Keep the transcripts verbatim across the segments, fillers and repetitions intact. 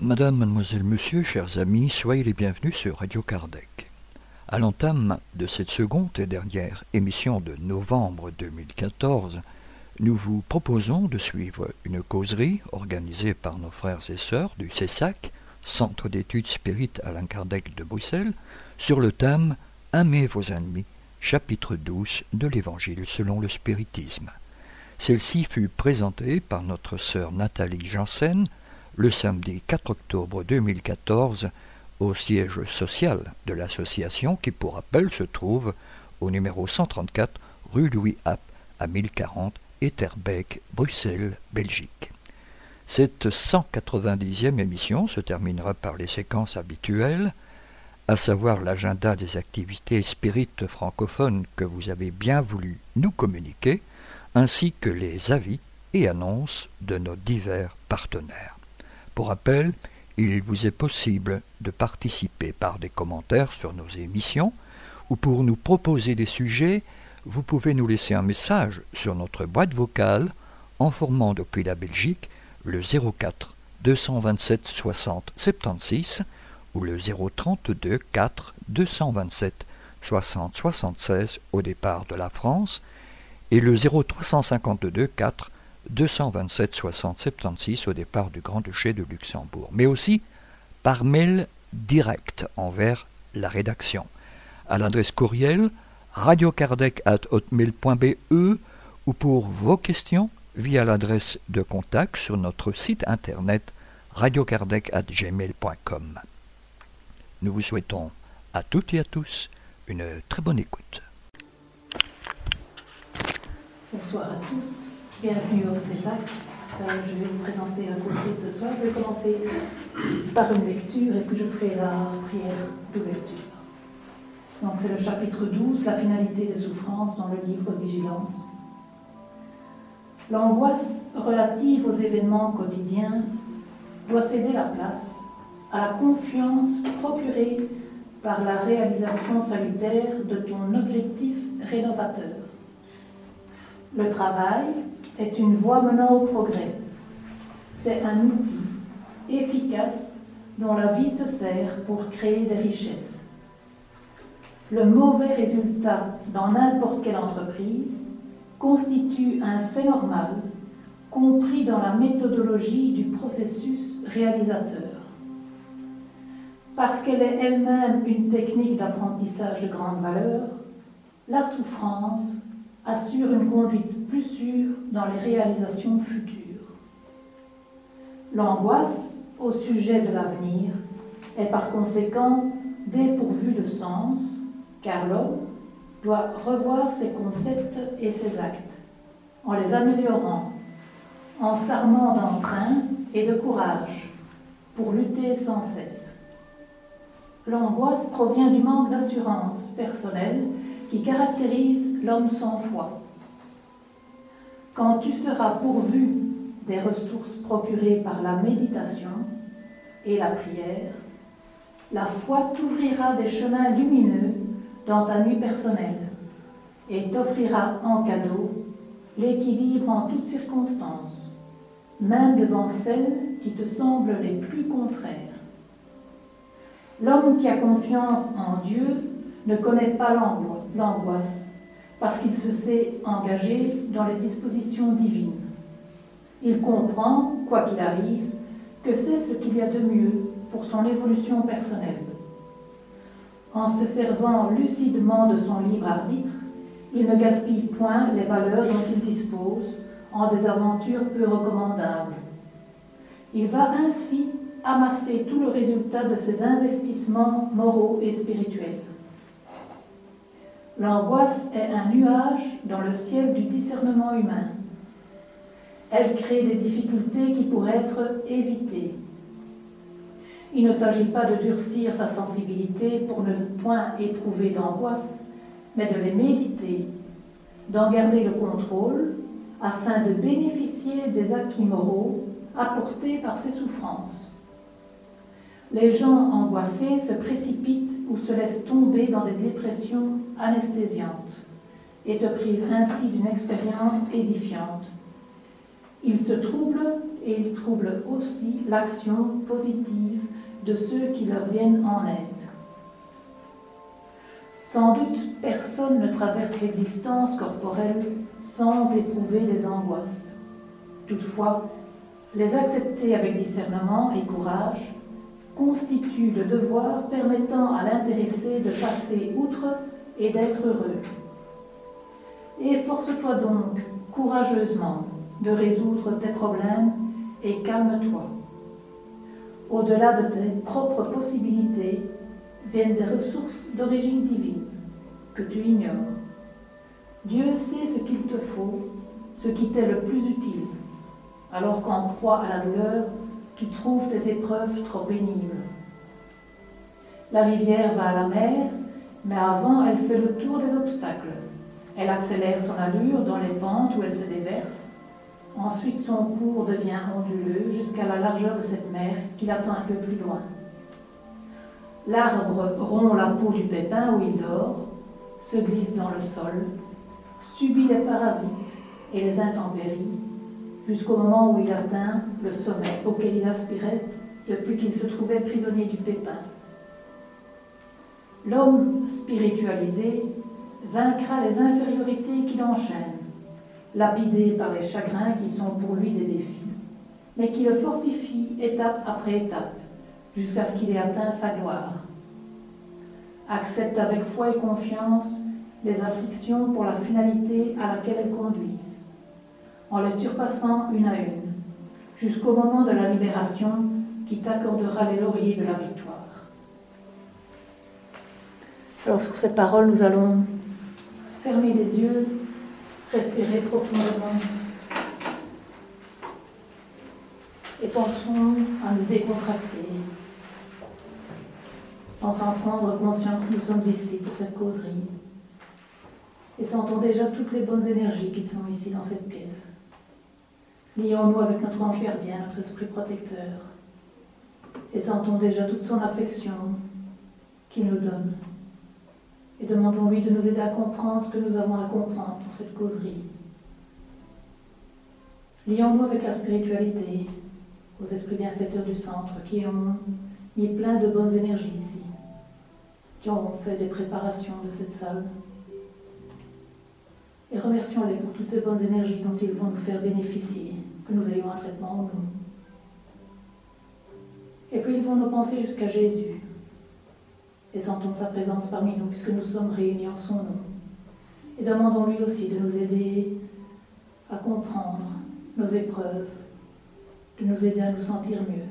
Madame, mademoiselle, monsieur, chers amis, soyez les bienvenus sur Radio Kardec. À l'entame de cette seconde et dernière émission de novembre deux mille quatorze, nous vous proposons de suivre une causerie organisée par nos frères et sœurs du C E S A C, Centre d'études spirites Allan Kardec de Bruxelles, sur le thème « Aimez vos ennemis », chapitre douze de l'Évangile selon le spiritisme. Celle-ci fut présentée par notre sœur Nathalie Janssen, le samedi quatre octobre deux mille quatorze, au siège social de l'association qui, pour rappel, se trouve au numéro cent trente-quatre rue Louis App à mille quarante, Etterbeek, Bruxelles, Belgique. Cette cent quatre-vingt-dixième émission se terminera par les séquences habituelles, à savoir l'agenda des activités spirites francophones que vous avez bien voulu nous communiquer, ainsi que les avis et annonces de nos divers partenaires. Pour rappel, il vous est possible de participer par des commentaires sur nos émissions ou pour nous proposer des sujets, vous pouvez nous laisser un message sur notre boîte vocale en formant depuis la Belgique le zéro quatre deux cent vingt-sept soixante soixante-seize ou le zéro trente-deux quatre deux cent vingt-sept soixante soixante-seize au départ de la France et le zéro trois cinquante-deux quatre deux cent vingt-sept soixante soixante-seize au départ du Grand-Duché de Luxembourg, mais aussi par mail direct envers la rédaction, à l'adresse courriel radio kardec arobase hotmail point b e ou pour vos questions via l'adresse de contact sur notre site internet radio kardec arobase gmail point com. Nous vous souhaitons à toutes et à tous une très bonne écoute. Bonsoir à tous. Bienvenue au C E S A C. Euh, je vais vous présenter la causerie de ce soir. Je vais commencer par une lecture et puis je ferai la prière d'ouverture. Donc c'est le chapitre douze, la finalité des souffrances dans le livre Vigilance. L'angoisse relative aux événements quotidiens doit céder la place à la confiance procurée par la réalisation salutaire de ton objectif rénovateur. Le travail est une voie menant au progrès. C'est un outil efficace dont la vie se sert pour créer des richesses. Le mauvais résultat dans n'importe quelle entreprise constitue un fait normal, compris dans la méthodologie du processus réalisateur. Parce qu'elle est elle-même une technique d'apprentissage de grande valeur, la souffrance assure une conduite plus sûre dans les réalisations futures. L'angoisse au sujet de l'avenir est par conséquent dépourvue de sens, car l'homme doit revoir ses concepts et ses actes, en les améliorant, en s'armant d'entrain et de courage pour lutter sans cesse. L'angoisse provient du manque d'assurance personnelle qui caractérise l'homme sans foi. Quand tu seras pourvu des ressources procurées par la méditation et la prière, la foi t'ouvrira des chemins lumineux dans ta nuit personnelle et t'offrira en cadeau l'équilibre en toutes circonstances, même devant celles qui te semblent les plus contraires. L'homme qui a confiance en Dieu ne connaît pas l'angoisse, parce qu'il se sait engagé dans les dispositions divines. Il comprend, quoi qu'il arrive, que c'est ce qu'il y a de mieux pour son évolution personnelle. En se servant lucidement de son libre arbitre, il ne gaspille point les valeurs dont il dispose en des aventures peu recommandables. Il va ainsi amasser tout le résultat de ses investissements moraux et spirituels. L'angoisse est un nuage dans le ciel du discernement humain. Elle crée des difficultés qui pourraient être évitées. Il ne s'agit pas de durcir sa sensibilité pour ne point éprouver d'angoisse, mais de les méditer, d'en garder le contrôle afin de bénéficier bénéficier des acquis moraux apportés par ces souffrances. Les gens angoissés se précipitent ou se laissent tomber dans des dépressions anesthésiantes et se privent ainsi d'une expérience édifiante. Ils se troublent et ils troublent aussi l'action positive de ceux qui leur viennent en aide. Sans doute, personne ne traverse l'existence corporelle sans éprouver des angoisses. Toutefois, les accepter avec discernement et courage constitue le devoir permettant à l'intéressé de passer outre et d'être heureux. Efforce-toi donc courageusement de résoudre tes problèmes et calme-toi. Au-delà de tes propres possibilités viennent des ressources d'origine divine que tu ignores. Dieu sait ce qu'il te faut, ce qui t'est le plus utile, alors qu'en proie à la douleur, tu trouves tes épreuves trop pénibles. La rivière va à la mer, mais avant elle fait le tour des obstacles. Elle accélère son allure dans les pentes où elle se déverse. Ensuite son cours devient onduleux jusqu'à la largeur de cette mer qui l'attend un peu plus loin. L'arbre rompt la peau du pépin où il dort, se glisse dans le sol, subit les parasites et les intempéries, jusqu'au moment où il atteint le sommet auquel il aspirait depuis qu'il se trouvait prisonnier du pépin. L'homme spiritualisé vaincra les infériorités qui l'enchaînent, lapidé par les chagrins qui sont pour lui des défis, mais qui le fortifient étape après étape, jusqu'à ce qu'il ait atteint sa gloire. Accepte avec foi et confiance les afflictions pour la finalité à laquelle elles conduisent, en les surpassant une à une, jusqu'au moment de la libération qui t'accordera les lauriers de la victoire. Alors sur ces paroles, nous allons fermer les yeux, respirer profondément et pensons à nous décontracter, pensons prendre conscience que nous sommes ici pour cette causerie et sentons déjà toutes les bonnes énergies qui sont ici dans cette pièce. Lions-nous avec notre ange gardien, notre esprit protecteur, et sentons déjà toute son affection qu'il nous donne. Et demandons-lui de nous aider à comprendre ce que nous avons à comprendre pour cette causerie. Lions-nous avec la spiritualité, aux esprits bienfaiteurs du centre, qui ont mis plein de bonnes énergies ici, qui ont fait des préparations de cette salle. Et remercions-les pour toutes ces bonnes énergies dont ils vont nous faire bénéficier, que nous ayons un traitement ou non. Et puis ils vont nous penser jusqu'à Jésus, et sentons sa présence parmi nous, puisque nous sommes réunis en son nom. Et demandons-lui aussi de nous aider à comprendre nos épreuves, de nous aider à nous sentir mieux.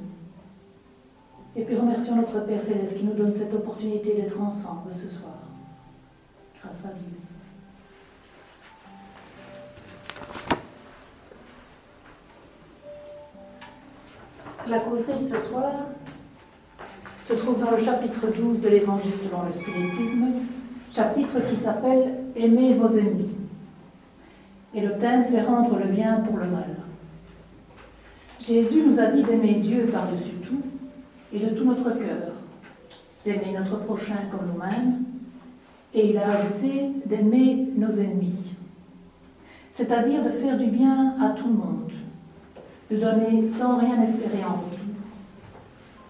Et puis remercions notre Père Céleste qui nous donne cette opportunité d'être ensemble ce soir, grâce à lui. La causerie ce soir se trouve dans le chapitre douze de l'Évangile selon le spiritisme, chapitre qui s'appelle « Aimez vos ennemis ». Et le thème, c'est « Rendre le bien pour le mal ». Jésus nous a dit d'aimer Dieu par-dessus tout et de tout notre cœur, d'aimer notre prochain comme nous-mêmes, et il a ajouté d'aimer nos ennemis, c'est-à-dire de faire du bien à tout le monde, de donner sans rien espérer en retour,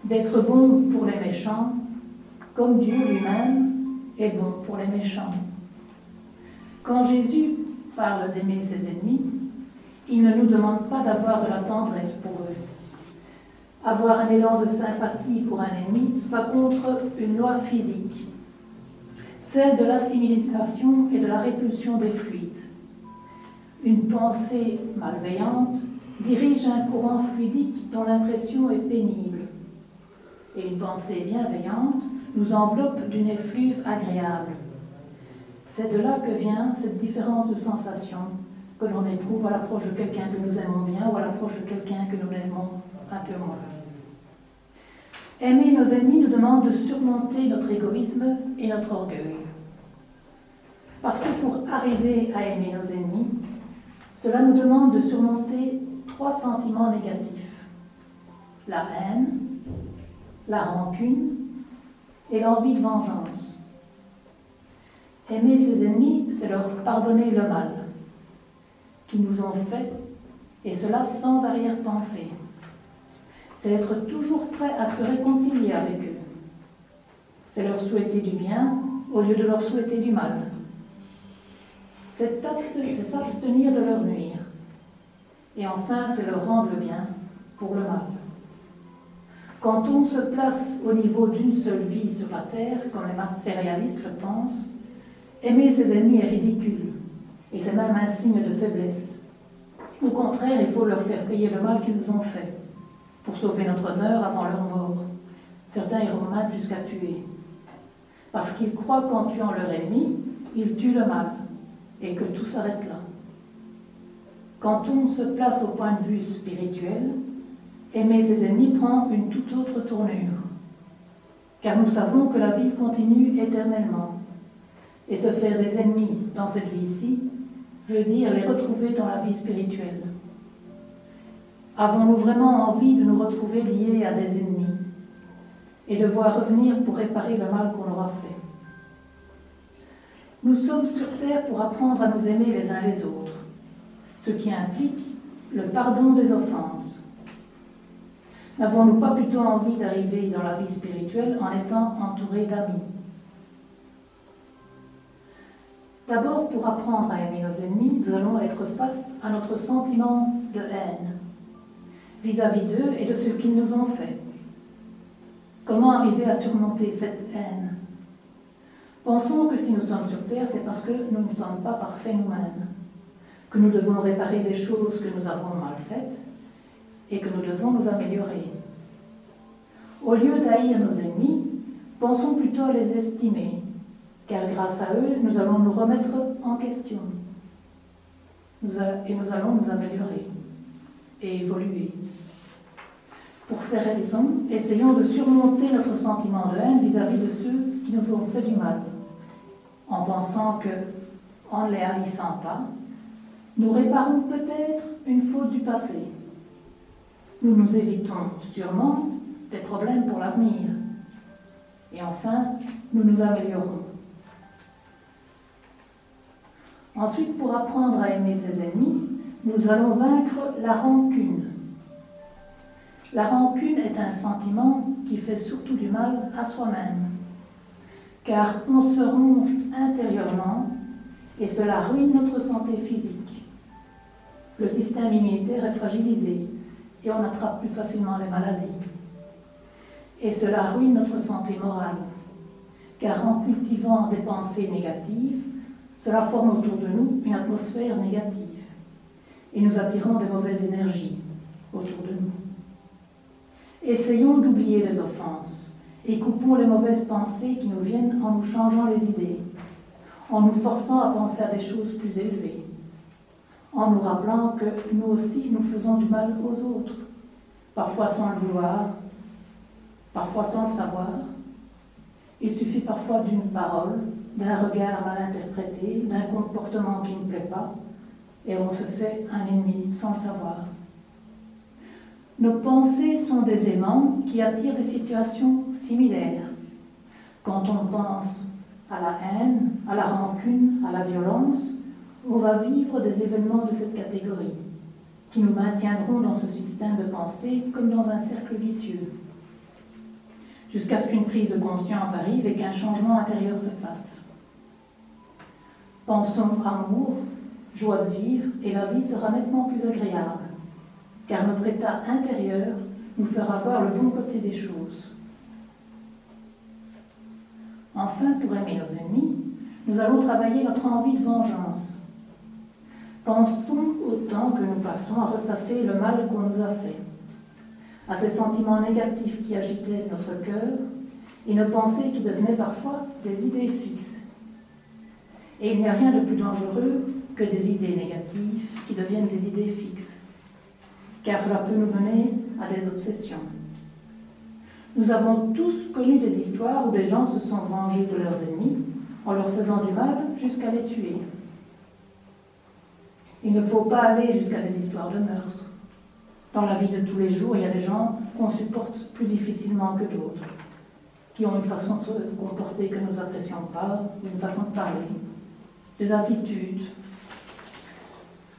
d'être bon pour les méchants, comme Dieu lui-même est bon pour les méchants. Quand Jésus parle d'aimer ses ennemis, il ne nous demande pas d'avoir de la tendresse pour eux. Avoir un élan de sympathie pour un ennemi va contre une loi physique, celle de l'assimilation et de la répulsion des fluides. Une pensée malveillante dirige un courant fluidique dont l'impression est pénible. Et une pensée bienveillante nous enveloppe d'une effluve agréable. C'est de là que vient cette différence de sensation que l'on éprouve à l'approche de quelqu'un que nous aimons bien ou à l'approche de quelqu'un que nous aimons un peu moins. Aimer nos ennemis nous demande de surmonter notre égoïsme et notre orgueil. Parce que pour arriver à aimer nos ennemis, cela nous demande de surmonter trois sentiments négatifs, la haine, la rancune et l'envie de vengeance. Aimer ses ennemis, c'est leur pardonner le mal qu'ils nous ont fait, et cela sans arrière-pensée. C'est être toujours prêt à se réconcilier avec eux. C'est leur souhaiter du bien au lieu de leur souhaiter du mal. C'est s'abstenir de leur nuire. Et enfin, c'est leur rendre le bien pour le mal. Quand on se place au niveau d'une seule vie sur la terre, comme les matérialistes le pensent, aimer ses ennemis est ridicule, et c'est même un signe de faiblesse. Au contraire, il faut leur faire payer le mal qu'ils nous ont fait, pour sauver notre honneur avant leur mort. Certains y remontent jusqu'à tuer. Parce qu'ils croient qu'en tuant leur ennemi, ils tuent le mal, et que tout s'arrête là. Quand on se place au point de vue spirituel, aimer ses ennemis prend une toute autre tournure. Car nous savons que la vie continue éternellement. Et se faire des ennemis dans cette vie-ci veut dire les retrouver dans la vie spirituelle. Avons-nous vraiment envie de nous retrouver liés à des ennemis et de voir revenir pour réparer le mal qu'on leur a fait? Nous sommes sur terre pour apprendre à nous aimer les uns les autres, ce qui implique le pardon des offenses. N'avons-nous pas plutôt envie d'arriver dans la vie spirituelle en étant entourés d'amis? D'abord, pour apprendre à aimer nos ennemis, nous allons être face à notre sentiment de haine vis-à-vis d'eux et de ce qu'ils nous ont fait. Comment arriver à surmonter cette haine? Pensons que si nous sommes sur Terre, c'est parce que nous ne sommes pas parfaits nous-mêmes, que nous devons réparer des choses que nous avons mal faites et que nous devons nous améliorer. Au lieu d'haïr nos ennemis, pensons plutôt à les estimer, car grâce à eux, nous allons nous remettre en question nous a, et nous allons nous améliorer et évoluer. Pour ces raisons, essayons de surmonter notre sentiment de haine vis-à-vis de ceux qui nous ont fait du mal, en pensant que, en les haïssant pas, nous réparons peut-être une faute du passé. Nous nous évitons sûrement des problèmes pour l'avenir. Et enfin, nous nous améliorons. Ensuite, pour apprendre à aimer ses ennemis, nous allons vaincre la rancune. La rancune est un sentiment qui fait surtout du mal à soi-même, car on se ronge intérieurement et cela ruine notre santé physique. Le système immunitaire est fragilisé et on attrape plus facilement les maladies. Et cela ruine notre santé morale, car en cultivant des pensées négatives, cela forme autour de nous une atmosphère négative et nous attirons des mauvaises énergies autour de nous. Essayons d'oublier les offenses et coupons les mauvaises pensées qui nous viennent en nous changeant les idées, en nous forçant à penser à des choses plus élevées, en nous rappelant que nous aussi nous faisons du mal aux autres, parfois sans le vouloir, parfois sans le savoir. Il suffit parfois d'une parole, d'un regard mal interprété, d'un comportement qui ne plaît pas, et on se fait un ennemi sans le savoir. Nos pensées sont des aimants qui attirent des situations similaires. Quand on pense à la haine, à la rancune, à la violence, on va vivre des événements de cette catégorie, qui nous maintiendront dans ce système de pensée comme dans un cercle vicieux, jusqu'à ce qu'une prise de conscience arrive et qu'un changement intérieur se fasse. Pensons amour, joie de vivre, et la vie sera nettement plus agréable, car notre état intérieur nous fera voir le bon côté des choses. Enfin, pour aimer nos ennemis, nous allons travailler notre envie de vengeance. Pensons au temps que nous passons à ressasser le mal qu'on nous a fait, à ces sentiments négatifs qui agitaient notre cœur et nos pensées qui devenaient parfois des idées fixes. Et il n'y a rien de plus dangereux que des idées négatives qui deviennent des idées fixes, car cela peut nous mener à des obsessions. Nous avons tous connu des histoires où des gens se sont vengés de leurs ennemis en leur faisant du mal jusqu'à les tuer. Il ne faut pas aller jusqu'à des histoires de meurtre, dans la vie de tous les jours, il y a des gens qu'on supporte plus difficilement que d'autres, qui ont une façon de se comporter que nous n'apprécions pas, une façon de parler, des attitudes.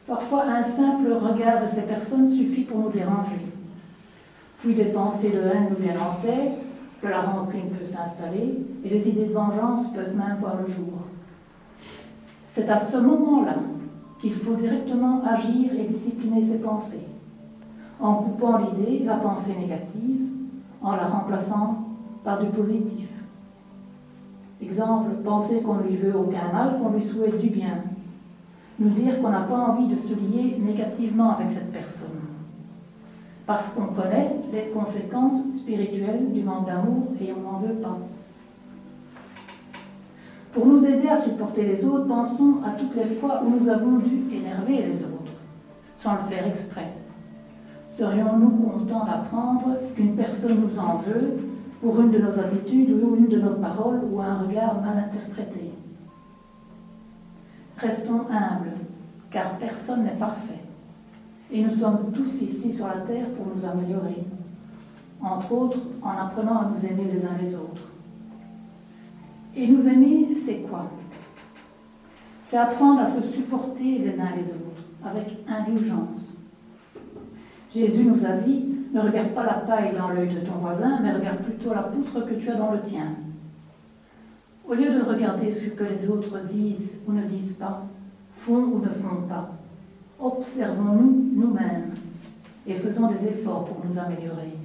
Parfois, un simple regard de ces personnes suffit pour nous déranger. Puis des pensées de haine nous viennent en tête, de la rancune peut s'installer, et des idées de vengeance peuvent même voir le jour. C'est à ce moment-là qu'il faut directement agir et discipliner ses pensées, en coupant l'idée, la pensée négative, en la remplaçant par du positif. Exemple, penser qu'on ne lui veut aucun mal, qu'on lui souhaite du bien. Nous dire qu'on n'a pas envie de se lier négativement avec cette personne. Parce qu'on connaît les conséquences spirituelles du manque d'amour et on n'en veut pas. Pour nous aider à supporter les autres, pensons à toutes les fois où nous avons dû énerver les autres, sans le faire exprès. Serions-nous contents d'apprendre qu'une personne nous en veut pour une de nos attitudes ou une de nos paroles ou un regard mal interprété? Restons humbles, car personne n'est parfait. Et nous sommes tous ici sur la terre pour nous améliorer, entre autres en apprenant à nous aimer les uns les autres. Et nous aimer, c'est quoi? C'est apprendre à se supporter les uns les autres, avec indulgence. Jésus nous a dit, ne regarde pas la paille dans l'œil de ton voisin, mais regarde plutôt la poutre que tu as dans le tien. Au lieu de regarder ce que les autres disent ou ne disent pas, font ou ne font pas, observons-nous nous-mêmes et faisons des efforts pour nous améliorer.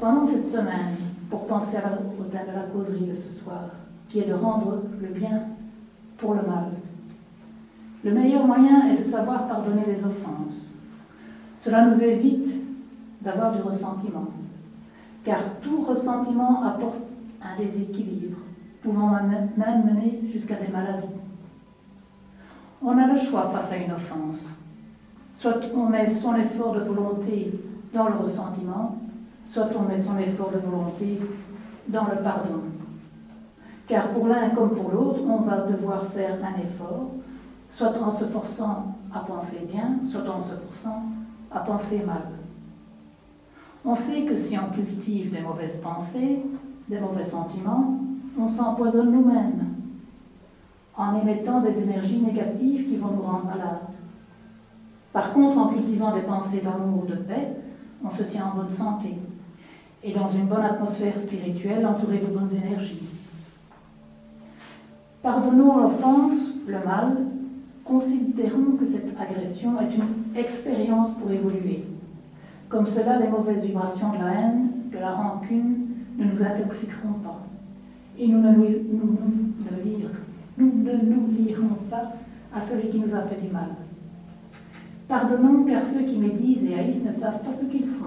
Pendant cette semaine, pour penser à la, au thème de la causerie de ce soir, qui est de rendre le bien pour le mal. Le meilleur moyen est de savoir pardonner les offenses. Cela nous évite d'avoir du ressentiment, car tout ressentiment apporte un déséquilibre, pouvant même mener jusqu'à des maladies. On a le choix face à une offense. Soit on met son effort de volonté dans le ressentiment, soit on met son effort de volonté dans le pardon. Car pour l'un comme pour l'autre, on va devoir faire un effort, soit en se forçant à penser bien, soit en se forçant à penser mal. On sait que si on cultive des mauvaises pensées, des mauvais sentiments, on s'empoisonne nous-mêmes, en émettant des énergies négatives qui vont nous rendre malades. Par contre, en cultivant des pensées d'amour ou de paix, on se tient en bonne santé et dans une bonne atmosphère spirituelle entourée de bonnes énergies. Pardonnons l'offense, le mal, considérons que cette agression est une expérience pour évoluer. Comme cela, les mauvaises vibrations de la haine, de la rancune ne nous intoxiqueront pas et nous ne nous, nous, nous, nous lire. Nous ne nous lierons pas à celui qui nous a fait du mal. Pardonnons car ceux qui médisent et haïssent ne savent pas ce qu'ils font.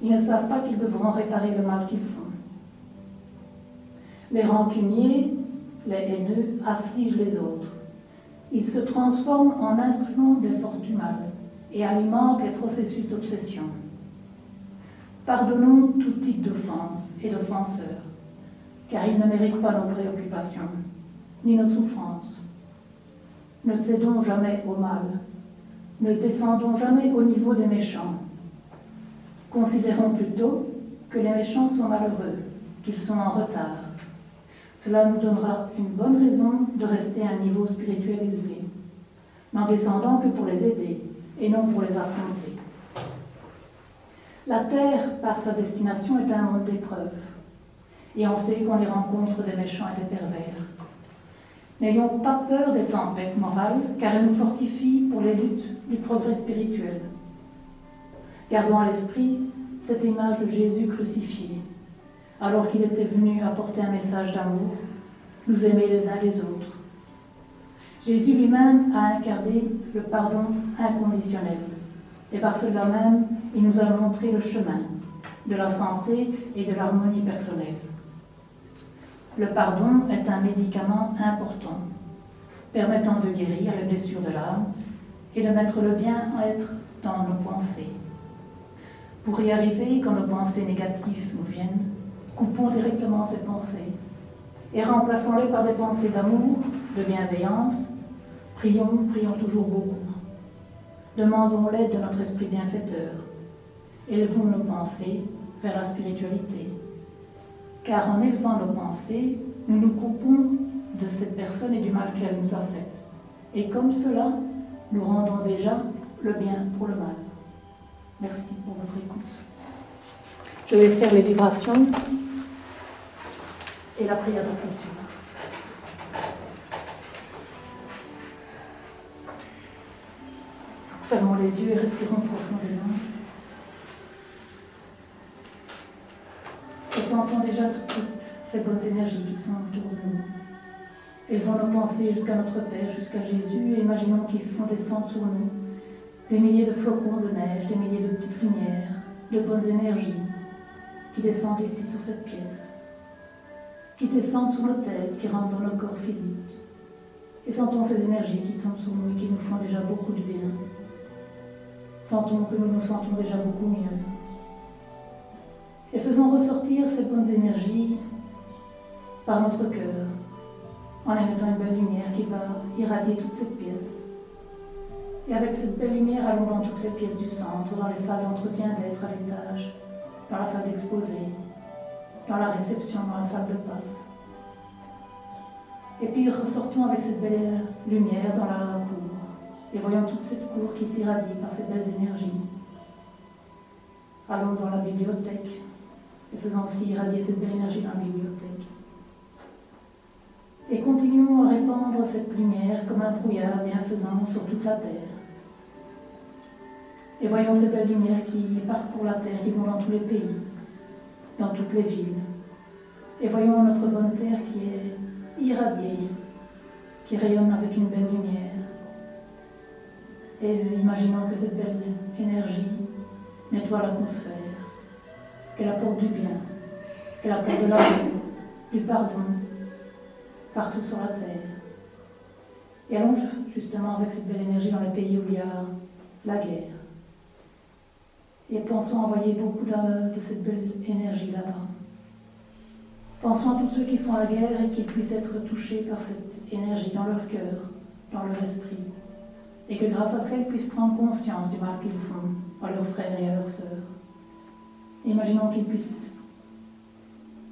Ils ne savent pas qu'ils devront réparer le mal qu'ils font. Les rancuniers, les haineux, affligent les autres. Ils se transforment en instruments des forces du mal et alimentent les processus d'obsession. Pardonnons tout type d'offense et d'offenseurs, car ils ne méritent pas nos préoccupations ni nos souffrances. Ne cédons jamais au mal, ne descendons jamais au niveau des méchants. Considérons plutôt que les méchants sont malheureux, qu'ils sont en retard. Cela nous donnera une bonne raison de rester à un niveau spirituel élevé, n'en descendant que pour les aider et non pour les affronter. La terre, par sa destination, est un monde d'épreuves, et on sait qu'on y rencontre des méchants et des pervers. N'ayons pas peur des tempêtes morales, car elles nous fortifient pour les luttes du progrès spirituel. Gardons à l'esprit cette image de Jésus crucifié, alors qu'il était venu apporter un message d'amour, nous aimer les uns les autres. Jésus lui-même a incarné le pardon inconditionnel, et par cela même, il nous a montré le chemin de la santé et de l'harmonie personnelle. Le pardon est un médicament important, permettant de guérir les blessures de l'âme et de mettre le bien-être dans nos pensées. Pour y arriver, quand nos pensées négatives nous viennent, coupons directement ces pensées et remplaçons-les par des pensées d'amour, de bienveillance. Prions, prions toujours beaucoup. Demandons l'aide de notre esprit bienfaiteur. Élevons nos pensées vers la spiritualité. Car en élevant nos pensées, nous nous coupons de cette personne et du mal qu'elle nous a fait. Et comme cela, nous rendons déjà le bien pour le mal. Merci pour votre écoute. Je vais faire les vibrations et la prière de clôture. Fermons les yeux et respirons profondément. Et sentons déjà tout de suite ces bonnes énergies qui sont autour de nous. Élevons nos pensées jusqu'à notre Père, jusqu'à Jésus, et imaginons qu'ils font descendre sur nous des milliers de flocons de neige, des milliers de petites lumières, de bonnes énergies qui descendent ici sur cette pièce, qui descendent sur nos têtes, qui rentrent dans nos corps physiques. Et sentons ces énergies qui tombent sur nous et qui nous font déjà beaucoup de bien. Sentons que nous nous sentons déjà beaucoup mieux. Et faisons ressortir ces bonnes énergies par notre cœur, en émettant une belle lumière qui va irradier toute cette pièce. Et avec cette belle lumière, allons dans toutes les pièces du centre, dans les salles d'entretien d'être à l'étage, dans la salle d'exposé, dans la réception, dans la salle de passe. Et puis ressortons avec cette belle lumière dans la cour, et voyons toute cette cour qui s'irradie par ces belles énergies. Allons dans la bibliothèque, et faisons aussi irradier cette belle énergie dans la bibliothèque. Et continuons à répandre cette lumière comme un brouillard bienfaisant sur toute la terre. Et voyons cette belle lumière qui parcourt la terre, qui vont dans tous les pays, dans toutes les villes. Et voyons notre bonne terre qui est irradiée, qui rayonne avec une belle lumière. Et imaginons que cette belle énergie nettoie l'atmosphère, qu'elle apporte du bien, qu'elle apporte de l'amour, du pardon, partout sur la terre. Et allons justement avec cette belle énergie dans les pays où il y a la guerre. Et pensons envoyer beaucoup de, de cette belle énergie là-bas. Pensons à tous ceux qui font la guerre et qui puissent être touchés par cette énergie dans leur cœur, dans leur esprit, et que grâce à cela, ils puissent prendre conscience du mal qu'ils font à leurs frères et à leurs sœurs. Imaginons qu'ils puissent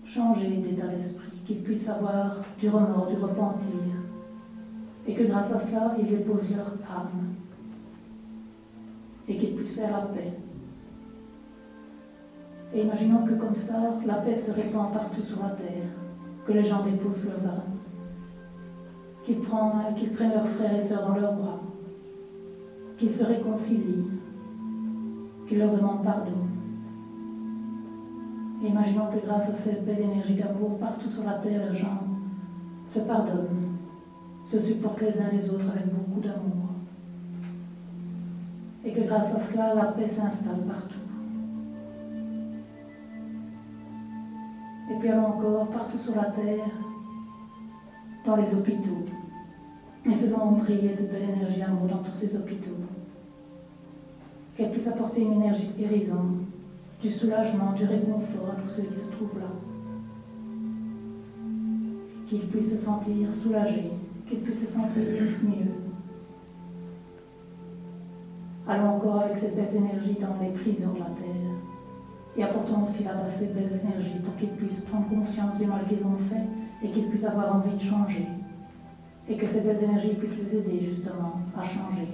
changer d'état d'esprit, qu'ils puissent avoir du remords, du repentir, et que grâce à cela, ils déposent leur âme, et qu'ils puissent faire la paix. Et imaginons que comme ça, la paix se répand partout sur la terre, que les gens déposent leurs âmes, qu'ils prennent, qu'ils prennent leurs frères et sœurs dans leurs bras, qu'ils se réconcilient, qu'ils leur demandent pardon. Et imaginons que grâce à cette belle énergie d'amour, partout sur la terre, les gens se pardonnent, se supportent les uns les autres avec beaucoup d'amour. Et que grâce à cela, la paix s'installe partout. Et puis allons encore partout sur la terre, dans les hôpitaux. Et faisons briller cette belle énergie d'amour dans tous ces hôpitaux. Qu'elle puisse apporter une énergie de guérison, du soulagement, du réconfort à tous ceux qui se trouvent là. Qu'ils puissent se sentir soulagés, qu'ils puissent se sentir mieux. Allons encore avec ces belles énergies dans les prisons de la terre et apportons aussi là-bas ces belles énergies pour qu'ils puissent prendre conscience du mal qu'ils ont fait et qu'ils puissent avoir envie de changer. Et que ces belles énergies puissent les aider justement à changer.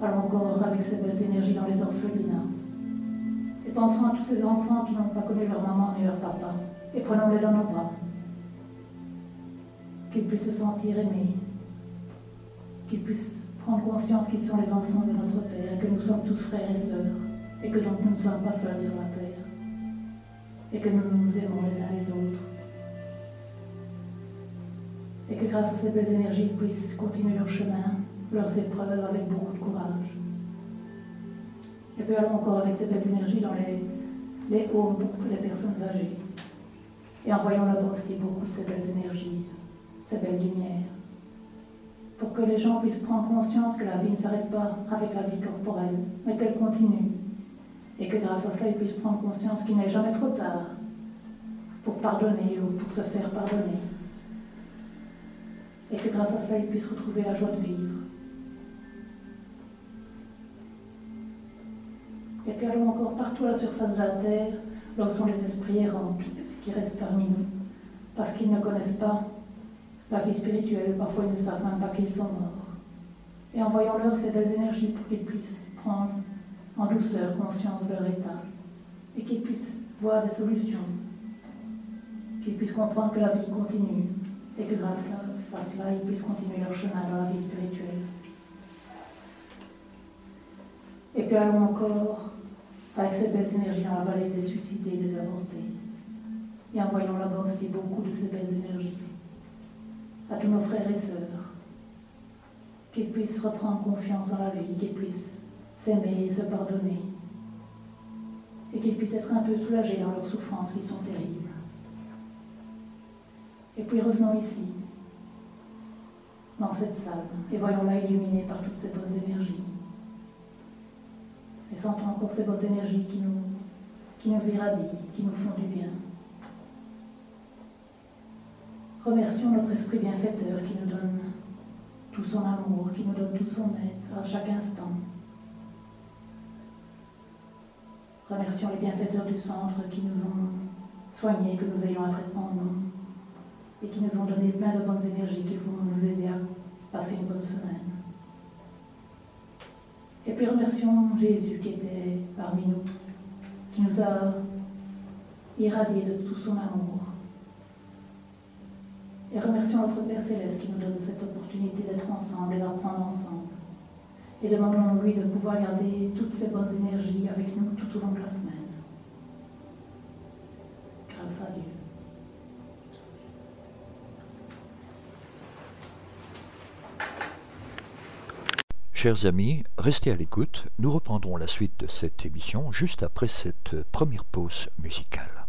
Allons encore avec ces belles énergies dans les orphelinats. Et pensons à tous ces enfants qui n'ont pas connu leur maman ni leur papa. Et prenons-les dans nos bras. Qu'ils puissent se sentir aimés. Qu'ils puissent prendre conscience qu'ils sont les enfants de notre Père, que nous sommes tous frères et sœurs, et que donc nous ne sommes pas seuls sur la terre. Et que nous nous aimons les uns les autres. Et que grâce à ces belles énergies, ils puissent continuer leur chemin, leurs épreuves avec beaucoup de courage. Et puis allons encore avec cette belle énergie dans les, les homes pour les personnes âgées. Et envoyons là-bas aussi beaucoup de ces belles énergies, ces belles lumières, pour que les gens puissent prendre conscience que la vie ne s'arrête pas avec la vie corporelle, mais qu'elle continue. Et que grâce à cela, ils puissent prendre conscience qu'il n'est jamais trop tard pour pardonner ou pour se faire pardonner. Et que grâce à cela, ils puissent retrouver la joie de vivre. et puis allons encore partout à la surface de la terre, là où sont les esprits errants qui restent parmi nous, parce qu'ils ne connaissent pas la vie spirituelle, parfois ils ne savent même pas qu'ils sont morts. Et envoyons-leur ces belles énergies pour qu'ils puissent prendre en douceur conscience de leur état, et qu'ils puissent voir des solutions, qu'ils puissent comprendre que la vie continue, et que grâce à cela, ils puissent continuer leur chemin dans la vie spirituelle. Et puis allons encore avec ces belles énergies dans la vallée des suicidés et des avortés. Et envoyons là-bas aussi beaucoup de ces belles énergies à tous nos frères et sœurs, qu'ils puissent reprendre confiance dans la vie, qu'ils puissent s'aimer et se pardonner, et qu'ils puissent être un peu soulagés dans leurs souffrances qui sont terribles. Et puis revenons ici, dans cette salle, et voyons-la illuminée par toutes ces bonnes énergies. Et sentons encore ces bonnes énergies qui nous, qui nous irradient, qui nous font du bien. Remercions notre esprit bienfaiteur qui nous donne tout son amour, qui nous donne tout son être à chaque instant. Remercions les bienfaiteurs du centre qui nous ont soignés, que nous ayons un traitement en nous, et qui nous ont donné plein de bonnes énergies qui vont nous aider à passer une bonne semaine. Et puis remercions Jésus qui était parmi nous, qui nous a irradiés de tout son amour. Et remercions notre Père Céleste qui nous donne cette opportunité d'être ensemble et d'apprendre ensemble. Et demandons-lui de pouvoir garder toutes ces bonnes énergies avec nous tout au long de la semaine. Grâce à Dieu. Chers amis, restez à l'écoute, nous reprendrons la suite de cette émission juste après cette première pause musicale.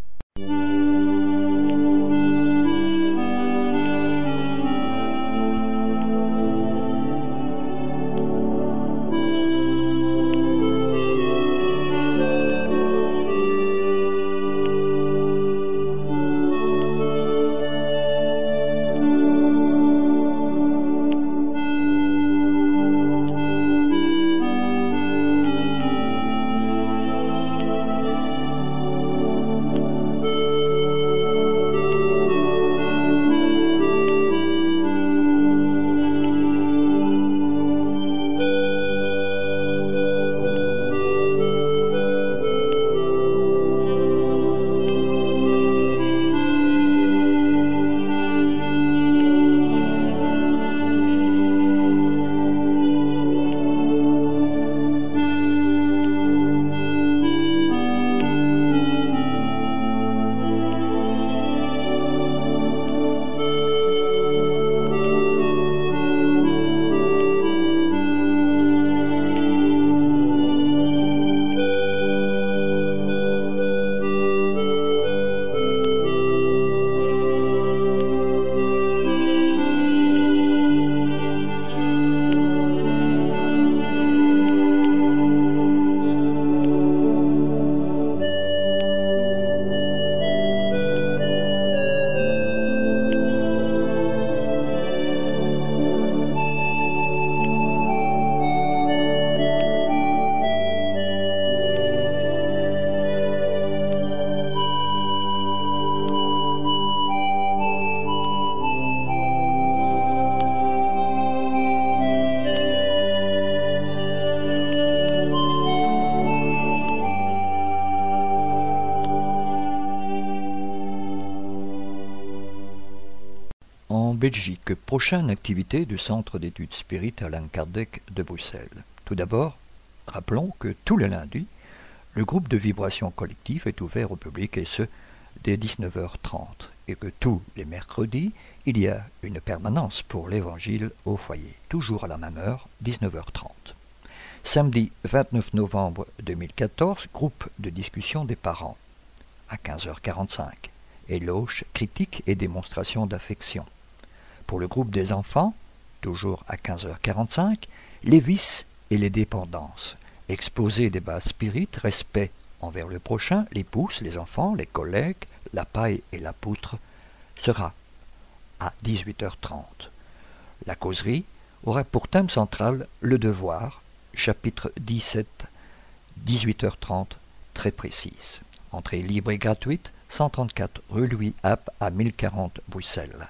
Belgique, prochaine activité du Centre d'études spirites Allan Kardec de Bruxelles. Tout d'abord, rappelons que tous les lundis, le groupe de vibration collective est ouvert au public et ce, dès dix-neuf heures trente, et que tous les mercredis, il y a une permanence pour l'évangile au foyer, toujours à la même heure, dix-neuf heures trente. Samedi vingt-neuf novembre deux mille quatorze, groupe de discussion des parents, à quinze heures quarante-cinq, éloge, critique et démonstration d'affection. Pour le groupe des enfants, toujours à quinze heures quarante-cinq, les vices et les dépendances. Exposé des bases spirites, respect envers le prochain, les pousses, les enfants, les collègues, la paille et la poutre sera à dix-huit heures trente. La causerie aura pour thème central le devoir, chapitre dix-sept dix-huit heures trente, très précise. Entrée libre et gratuite, cent trente-quatre rue Louis App à mille quarante Bruxelles.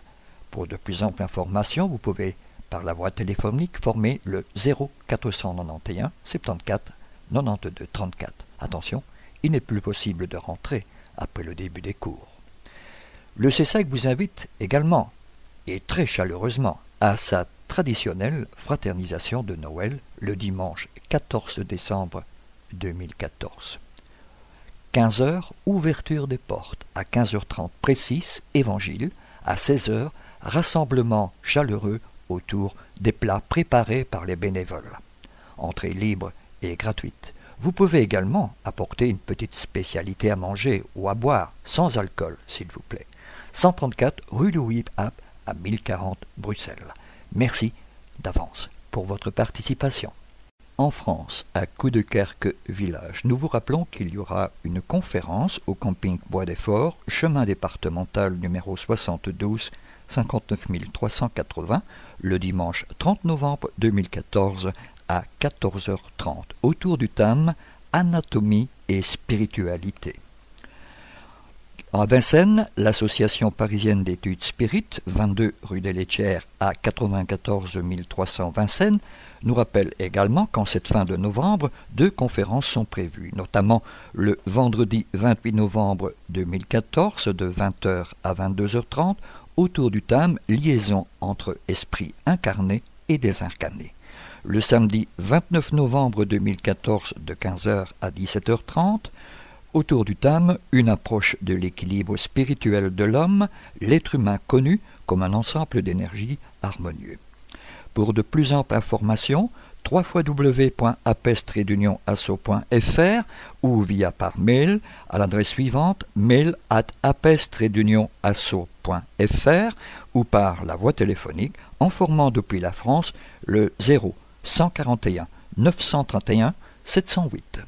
Pour de plus amples informations, vous pouvez, par la voie téléphonique, former le zéro quatre cent quatre-vingt-onze, soixante-quatorze, quatre-vingt-douze, trente-quatre. Attention, il n'est plus possible de rentrer après le début des cours. Le C S A C vous invite également, et très chaleureusement, à sa traditionnelle fraternisation de Noël le dimanche quatorze décembre deux mille quatorze. quinze heures, ouverture des portes. À quinze heures trente précise, évangile. À seize heures, rassemblement chaleureux autour des plats préparés par les bénévoles. Entrée libre et gratuite. Vous pouvez également apporter une petite spécialité à manger ou à boire, sans alcool s'il vous plaît. cent trente-quatre rue Louis App à mille quarante Bruxelles. Merci d'avance pour votre participation. En France, à Coudekerque-Village, nous vous rappelons qu'il y aura une conférence au camping Bois-des-Forts, chemin départemental numéro soixante-douze, cinquante-neuf mille trois cent quatre-vingts, le dimanche trente novembre deux mille quatorze à quatorze heures trente, autour du thème « Anatomie et spiritualité ». À Vincennes, l'association parisienne d'études spirites, vingt-deux rue des Laitières à quatre-vingt-quatorze mille trois cents Vincennes, nous rappelle également qu'en cette fin de novembre, deux conférences sont prévues, notamment le vendredi vingt-huit novembre deux mille quatorze de vingt heures à vingt-deux heures trente autour du thème « Liaison entre esprits incarnés et désincarnés ». Le samedi vingt-neuf novembre deux mille quatorze de quinze heures à dix-sept heures trente, autour du thème, une approche de l'équilibre spirituel de l'homme, l'être humain connu comme un ensemble d'énergies harmonieux. Pour de plus amples informations, w w w point apest tiret union tiret asso point f r ou via par mail à l'adresse suivante mail arobase apest tiret union tiret asso point f r ou par la voie téléphonique en formant depuis la France le zéro cent quarante et un neuf cent trente et un sept cent huit.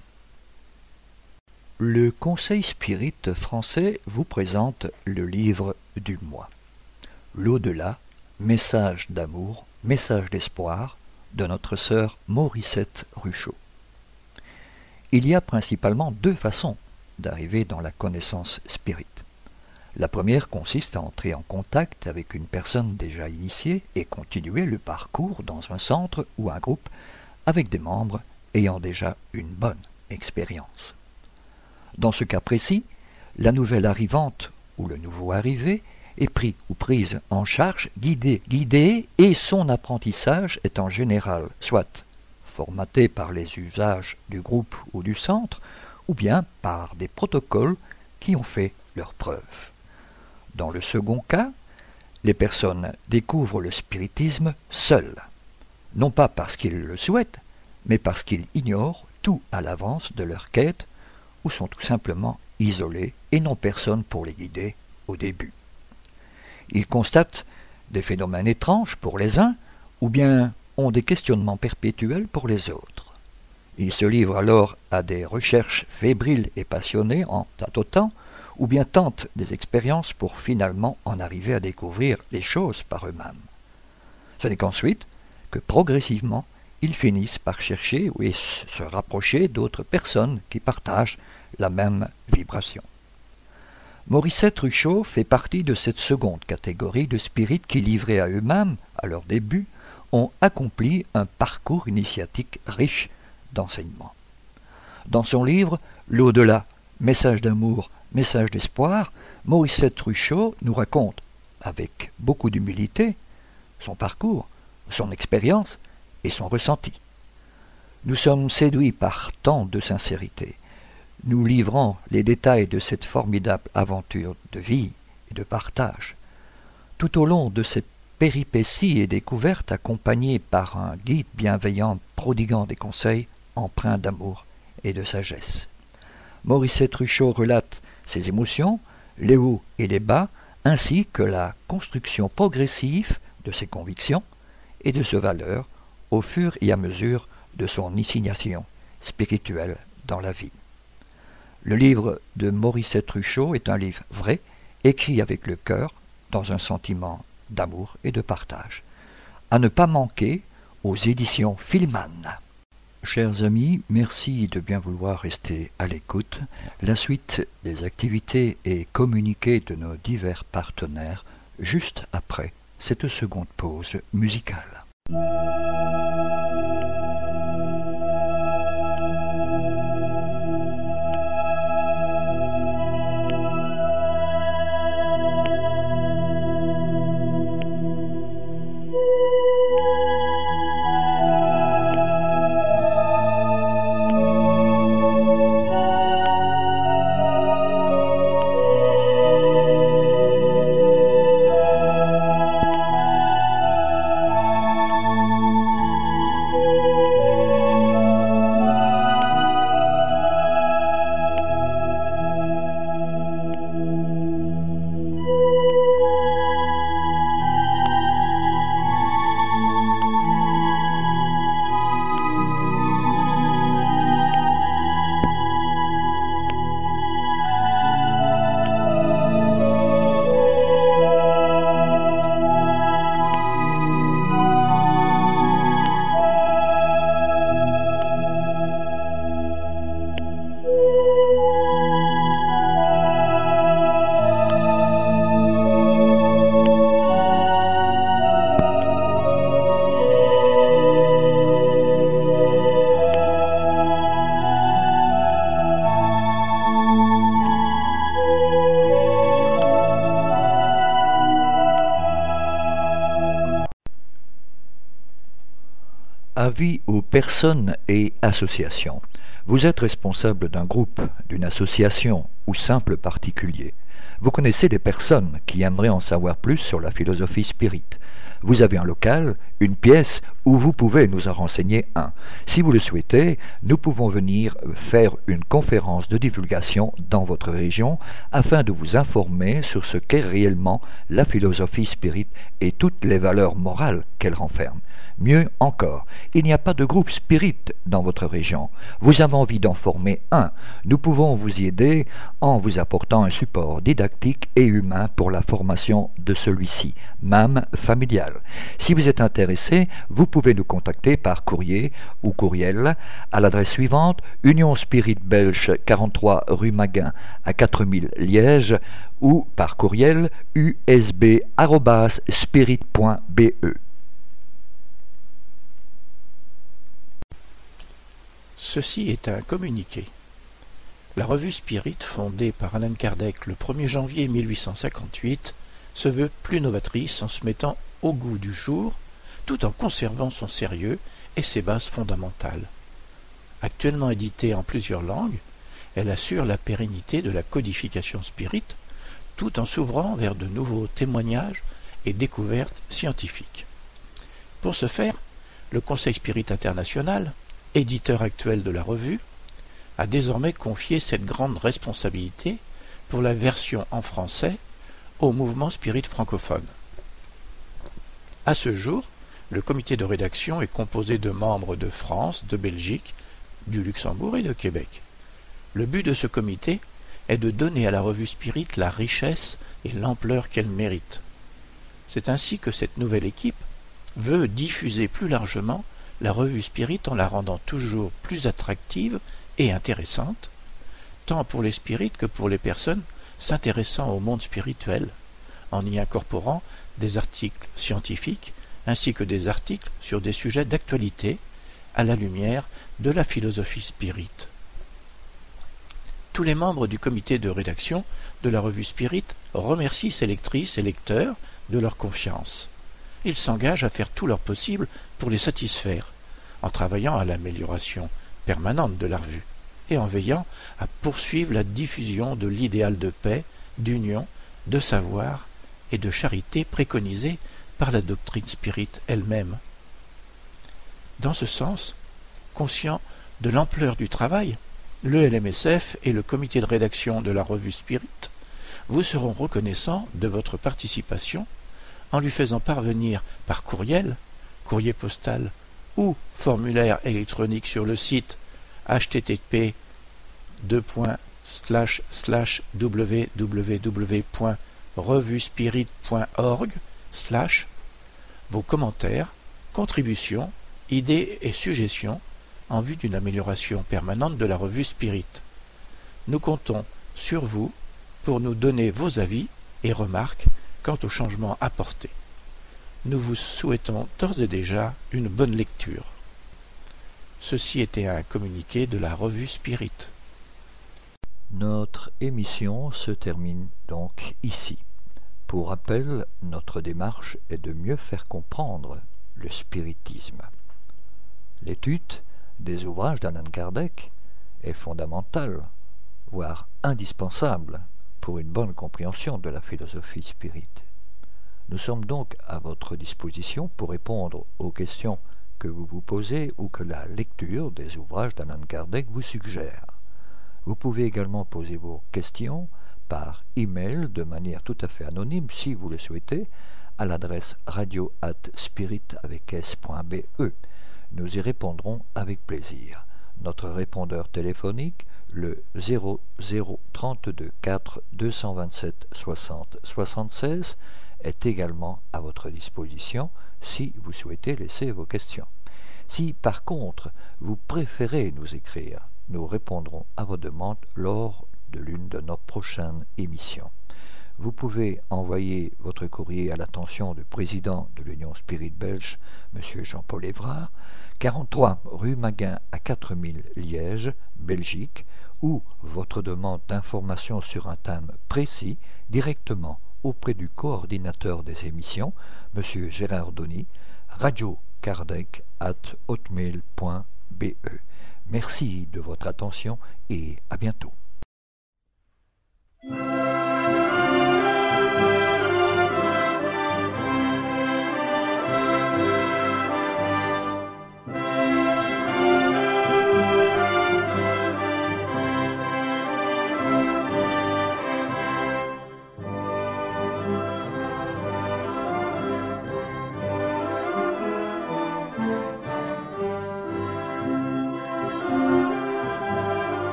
Le Conseil Spirit français vous présente le livre du mois. L'au-delà, message d'amour, message d'espoir de notre sœur Mauricette Ruchot. Il y a principalement deux façons d'arriver dans la connaissance spirit. La première consiste à entrer en contact avec une personne déjà initiée et continuer le parcours dans un centre ou un groupe avec des membres ayant déjà une bonne expérience. Dans ce cas précis, la nouvelle arrivante ou le nouveau arrivé est pris ou prise en charge, guidé, guidé, et son apprentissage est en général soit formaté par les usages du groupe ou du centre, ou bien par des protocoles qui ont fait leurs preuves. Dans le second cas, les personnes découvrent le spiritisme seules, non pas parce qu'ils le souhaitent, mais parce qu'ils ignorent tout à l'avance de leur quête, ou sont tout simplement isolés et n'ont personne pour les guider au début. Ils constatent des phénomènes étranges pour les uns, ou bien ont des questionnements perpétuels pour les autres. Ils se livrent alors à des recherches fébriles et passionnées en tâtonnant, ou bien tentent des expériences pour finalement en arriver à découvrir les choses par eux-mêmes. Ce n'est qu'ensuite que progressivement, ils finissent par chercher ou se rapprocher d'autres personnes qui partagent la même vibration. Mauricette Ruchot fait partie de cette seconde catégorie de spirites qui, livrés à eux-mêmes, à leur début, ont accompli un parcours initiatique riche d'enseignements. Dans son livre « L'au-delà, message d'amour, message d'espoir », Mauricette Ruchot nous raconte, avec beaucoup d'humilité, son parcours, son expérience, et son ressenti. Nous sommes séduits par tant de sincérité, nous livrant les détails de cette formidable aventure de vie et de partage. Tout au long de ces péripéties et découvertes accompagnées par un guide bienveillant prodiguant des conseils empreints d'amour et de sagesse. Mauricette Ruchot relate ses émotions, les hauts et les bas, ainsi que la construction progressive de ses convictions et de ses valeurs au fur et à mesure de son initiation spirituelle dans la vie. Le livre de Mauricette Ruchot est un livre vrai, écrit avec le cœur, dans un sentiment d'amour et de partage. À ne pas manquer aux éditions Filman. Chers amis, merci de bien vouloir rester à l'écoute. La suite des activités et communiqués de nos divers partenaires juste après cette seconde pause musicale. Avis aux personnes et associations. Vous êtes responsable d'un groupe, d'une association ou simple particulier. Vous connaissez des personnes qui aimeraient en savoir plus sur la philosophie spirite. Vous avez un local, une pièce où vous pouvez nous en renseigner un. Si vous le souhaitez, nous pouvons venir faire une conférence de divulgation dans votre région afin de vous informer sur ce qu'est réellement la philosophie spirite et toutes les valeurs morales qu'elle renferme. Mieux encore, il n'y a pas de groupe spirite dans votre région. Vous avez envie d'en former un. Nous pouvons vous y aider en vous apportant un support didactique et humain pour la formation de celui-ci, même familial. Si vous êtes intéressé, vous pouvez nous contacter par courrier ou courriel à l'adresse suivante: Union Spirit Belge, quarante-trois rue Maguin à quatre mille Liège, ou par courriel u s b arobase spirit point b e. Ceci est un communiqué. La revue Spirit, fondée par Allan Kardec le premier janvier mille huit cent cinquante-huit, se veut plus novatrice en se mettant au goût du jour, tout en conservant son sérieux et ses bases fondamentales. Actuellement éditée en plusieurs langues, elle assure la pérennité de la codification spirite, tout en s'ouvrant vers de nouveaux témoignages et découvertes scientifiques. Pour ce faire, le Conseil Spirit International, éditeur actuel de la revue, a désormais confié cette grande responsabilité pour la version en français au mouvement spirit francophone. À ce jour, le comité de rédaction est composé de membres de France, de Belgique, du Luxembourg et de Québec. Le but de ce comité est de donner à la revue Spirit la richesse et l'ampleur qu'elle mérite. C'est ainsi que cette nouvelle équipe veut diffuser plus largement la revue Spirit en la rendant toujours plus attractive et intéressante, tant pour les spirites que pour les personnes s'intéressant au monde spirituel, en y incorporant des articles scientifiques ainsi que des articles sur des sujets d'actualité à la lumière de la philosophie spirite. Tous les membres du comité de rédaction de la revue Spirit remercient ses lectrices et lecteurs de leur confiance. Ils s'engagent à faire tout leur possible pour les satisfaire, en travaillant à l'amélioration permanente de la revue et en veillant à poursuivre la diffusion de l'idéal de paix, d'union, de savoir et de charité préconisée par la doctrine spirite elle-même. Dans ce sens, conscient de l'ampleur du travail, le L M S F et le comité de rédaction de la revue Spirit vous seront reconnaissants de votre participation en lui faisant parvenir par courriel, courrier postal ou formulaire électronique sur le site h t t p deux points slash slash w w w point revuespirit point org slash vos commentaires, contributions, idées et suggestions en vue d'une amélioration permanente de la revue Spirite. Nous comptons sur vous pour nous donner vos avis et remarques quant aux changements apportés. Nous vous souhaitons d'ores et déjà une bonne lecture. Ceci était un communiqué de la revue Spirite. Notre émission se termine donc ici. Pour rappel, notre démarche est de mieux faire comprendre le spiritisme. L'étude des ouvrages d'Allan Kardec est fondamentale, voire indispensable, pour une bonne compréhension de la philosophie spirite. Nous sommes donc à votre disposition pour répondre aux questions que vous vous posez ou que la lecture des ouvrages d'Allan Kardec vous suggère. Vous pouvez également poser vos questions par email de manière tout à fait anonyme si vous le souhaitez à l'adresse radio arobase spirit avec s point b e. Nous y répondrons avec plaisir. Notre répondeur téléphonique, le zéro zéro trente-deux quatre deux cent vingt-sept soixante soixante-seize, est également à votre disposition si vous souhaitez laisser vos questions. Si par contre vous préférez nous écrire, nous répondrons à vos demandes lors de l'une de nos prochaines émissions. Vous pouvez envoyer votre courrier à l'attention du président de l'Union Spirit Belge, M. Jean-Paul Evrard, quarante-trois rue Maguin à quatre mille Liège, Belgique, ou votre demande d'information sur un thème précis directement auprès du coordinateur des émissions, M. Gérard Doni, radio kardec arobase hotmail point b e. Merci de votre attention et à bientôt.